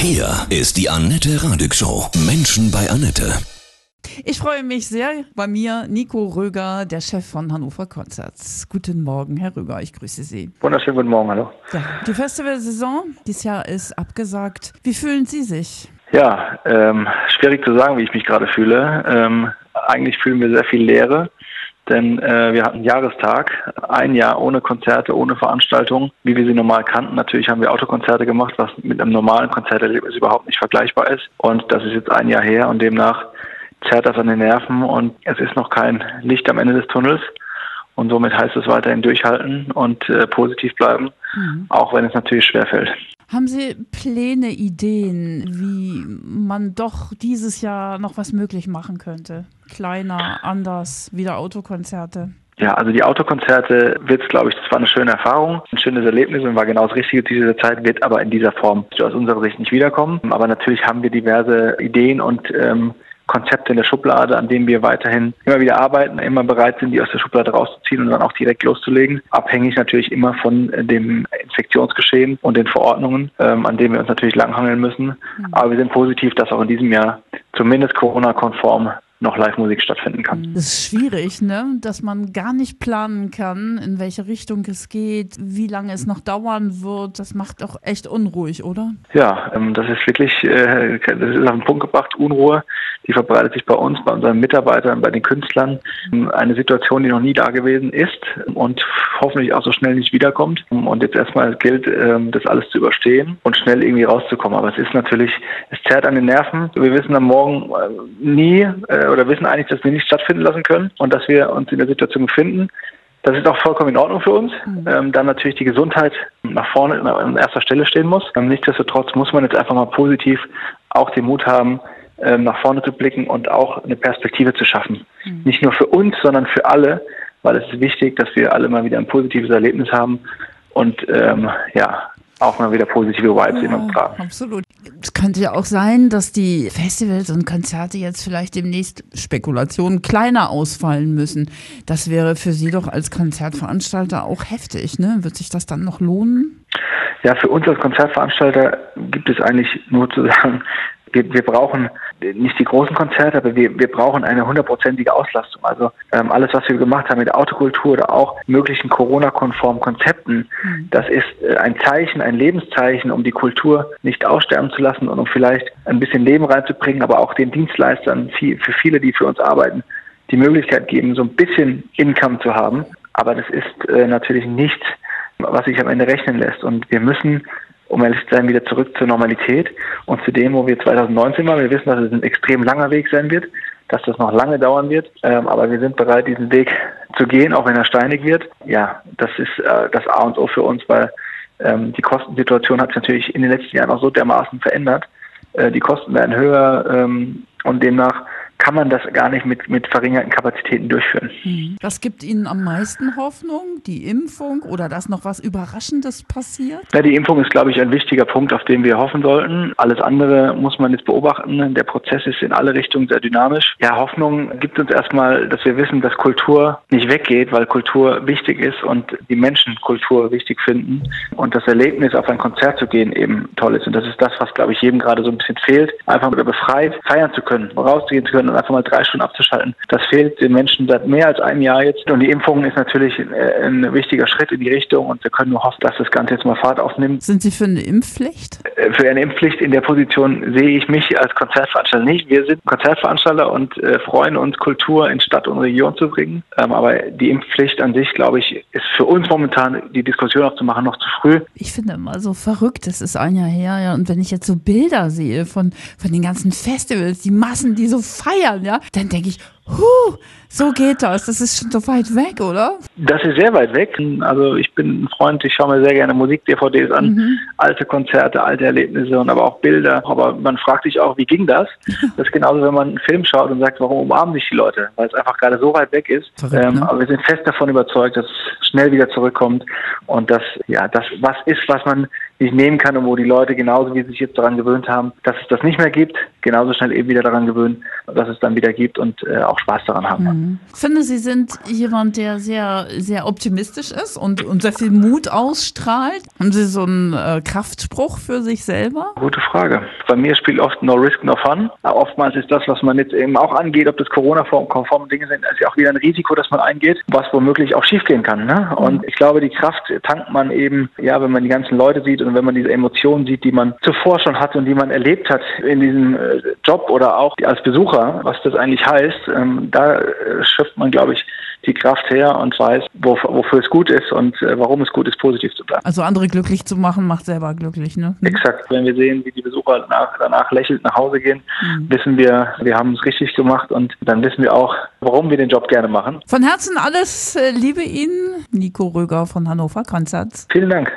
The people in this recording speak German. Hier ist die Annette Radig Show. Menschen bei Annette. Ich freue mich sehr. Bei mir Nico Röger, der Chef von Hannover Concerts. Guten Morgen, Herr Röger, ich grüße Sie. Wunderschönen guten Morgen, hallo. Ja, die Festivalsaison dieses Jahr ist abgesagt. Wie fühlen Sie sich? Ja, schwierig zu sagen, wie ich mich gerade fühle. Eigentlich fühlen wir sehr viel Leere. Denn wir hatten Jahrestag, ein Jahr ohne Konzerte, ohne Veranstaltungen, wie wir sie normal kannten. Natürlich haben wir Autokonzerte gemacht, was mit einem normalen Konzerterlebnis überhaupt nicht vergleichbar ist. Und das ist jetzt ein Jahr her und demnach zerrt das an den Nerven und es ist noch kein Licht am Ende des Tunnels. Und somit heißt es weiterhin durchhalten und positiv bleiben, auch wenn es natürlich schwerfällt. Haben Sie Pläne, Ideen, wie man doch dieses Jahr noch was möglich machen könnte? Kleiner, anders, wieder Autokonzerte? Ja, also die Autokonzerte wird's, glaube ich, das war eine schöne Erfahrung, ein schönes Erlebnis und war genau das Richtige zu dieser Zeit, wird aber in dieser Form aus unserer Sicht nicht wiederkommen. Aber natürlich haben wir diverse Ideen und Konzepte in der Schublade, an denen wir weiterhin immer wieder arbeiten, immer bereit sind, die aus der Schublade rauszuziehen und dann auch direkt loszulegen. Abhängig natürlich immer von dem Infektionsgeschehen und den Verordnungen, an denen wir uns natürlich langhangeln müssen. Aber wir sind positiv, dass auch in diesem Jahr zumindest Corona-konform noch Live-Musik stattfinden kann. Das ist schwierig, ne? Dass man gar nicht planen kann, in welche Richtung es geht, wie lange es noch dauern wird. Das macht auch echt unruhig, oder? Ja, das ist wirklich, das ist auf den Punkt gebracht, Unruhe. Die verbreitet sich bei uns, bei unseren Mitarbeitern, bei den Künstlern. Eine Situation, die noch nie da gewesen ist und hoffentlich auch so schnell nicht wiederkommt. Und jetzt erstmal gilt, das alles zu überstehen und schnell irgendwie rauszukommen. Aber es ist natürlich, es zerrt an den Nerven. Wir wissen am Morgen nie oder wissen eigentlich, dass wir nicht stattfinden lassen können und dass wir uns in der Situation befinden. Das ist auch vollkommen in Ordnung für uns, da natürlich die Gesundheit nach vorne an erster Stelle stehen muss. Nichtsdestotrotz muss man jetzt einfach mal positiv auch den Mut haben, nach vorne zu blicken und auch eine Perspektive zu schaffen. Nicht nur für uns, sondern für alle, weil es ist wichtig, dass wir alle mal wieder ein positives Erlebnis haben und auch mal wieder positive Vibes in uns tragen. Absolut. Es könnte ja auch sein, dass die Festivals und Konzerte jetzt vielleicht demnächst, Spekulationen, kleiner ausfallen müssen. Das wäre für Sie doch als Konzertveranstalter auch heftig, ne? Wird sich das dann noch lohnen? Ja, für uns als Konzertveranstalter gibt es eigentlich nur zu sagen, wir brauchen nicht die großen Konzerte, aber wir brauchen eine 100-prozentige Auslastung. Also alles, was wir gemacht haben mit der Autokultur oder auch möglichen Corona-konformen Konzepten, das ist ein Zeichen, ein Lebenszeichen, um die Kultur nicht aussterben zu lassen und um vielleicht ein bisschen Leben reinzubringen, aber auch den Dienstleistern, für viele, die für uns arbeiten, die Möglichkeit geben, so ein bisschen Income zu haben. Aber das ist natürlich nichts, was sich am Ende rechnen lässt. Und wir müssen, um ehrlich zu sein, wieder zurück zur Normalität und zu dem, wo wir 2019 waren. Wir wissen, dass es ein extrem langer Weg sein wird, dass das noch lange dauern wird. Aber wir sind bereit, diesen Weg zu gehen, auch wenn er steinig wird. Ja, das ist das A und O für uns, weil die Kostensituation hat sich natürlich in den letzten Jahren auch so dermaßen verändert. Die Kosten werden höher und demnach kann man das gar nicht mit verringerten Kapazitäten durchführen. Was gibt Ihnen am meisten Hoffnung? Die Impfung oder dass noch was Überraschendes passiert? Ja, die Impfung ist, glaube ich, ein wichtiger Punkt, auf den wir hoffen sollten. Alles andere muss man jetzt beobachten. Der Prozess ist in alle Richtungen sehr dynamisch. Ja, Hoffnung gibt uns erstmal, dass wir wissen, dass Kultur nicht weggeht, weil Kultur wichtig ist und die Menschen Kultur wichtig finden und das Erlebnis, auf ein Konzert zu gehen, eben toll ist. Und das ist das, was, glaube ich, jedem gerade so ein bisschen fehlt. Einfach wieder befreit feiern zu können, rauszugehen zu können und einfach mal 3 Stunden abzuschalten. Das fehlt den Menschen seit mehr als einem Jahr jetzt. Und die Impfung ist natürlich ein wichtiger Schritt in die Richtung und wir können nur hoffen, dass das Ganze jetzt mal Fahrt aufnimmt. Sind Sie für eine Impfpflicht? Für eine Impfpflicht in der Position sehe ich mich als Konzertveranstalter nicht. Wir sind Konzertveranstalter und freuen uns, Kultur in Stadt und Region zu bringen. Aber die Impfpflicht an sich, glaube ich, ist für uns momentan, die Diskussion aufzumachen, noch zu früh. Ich finde immer so verrückt, das ist ein Jahr her. Ja. Und wenn ich jetzt so Bilder sehe von den ganzen Festivals, die Massen, die so feiern, ja, dann denke ich, so geht das. Das ist schon so weit weg, oder? Das ist sehr weit weg. Also ich bin ein Freund, ich schaue mir sehr gerne Musik-DVDs an, alte Konzerte, alte Erlebnisse und aber auch Bilder. Aber man fragt sich auch, wie ging das? Das ist genauso, wenn man einen Film schaut und sagt, warum umarmen sich die Leute? Weil es einfach gerade so weit weg ist. Verrückt, ne? Aber wir sind fest davon überzeugt, dass es schnell wieder zurückkommt und dass das was ist, was man nicht nehmen kann und wo die Leute genauso, wie sie sich jetzt daran gewöhnt haben, dass es das nicht mehr gibt, genauso schnell eben wieder daran gewöhnen, dass es dann wieder gibt und auch auch Spaß daran haben. Mhm. Ich finde, Sie sind jemand, der sehr, sehr optimistisch ist und sehr viel Mut ausstrahlt. Haben Sie so einen Kraftspruch für sich selber? Gute Frage. Bei mir spielt oft No Risk, No Fun. Aber oftmals ist das, was man jetzt eben auch angeht, ob das Corona-konforme Dinge sind, ist ja auch wieder ein Risiko, das man eingeht, was womöglich auch schiefgehen kann. Ne? Und ich glaube, die Kraft tankt man eben, ja, wenn man die ganzen Leute sieht und wenn man diese Emotionen sieht, die man zuvor schon hatte und die man erlebt hat in diesem Job oder auch als Besucher, was das eigentlich heißt, da schöpft man, glaube ich, die Kraft her und weiß, wofür es gut ist und warum es gut ist, positiv zu bleiben. Also andere glücklich zu machen, macht selber glücklich, ne? Mhm. Exakt. Wenn wir sehen, wie die Besucher danach lächelnd nach Hause gehen, wissen wir, wir haben es richtig gemacht und dann wissen wir auch, warum wir den Job gerne machen. Von Herzen alles Liebe Ihnen, Nico Röger von Hannover Concerts. Vielen Dank.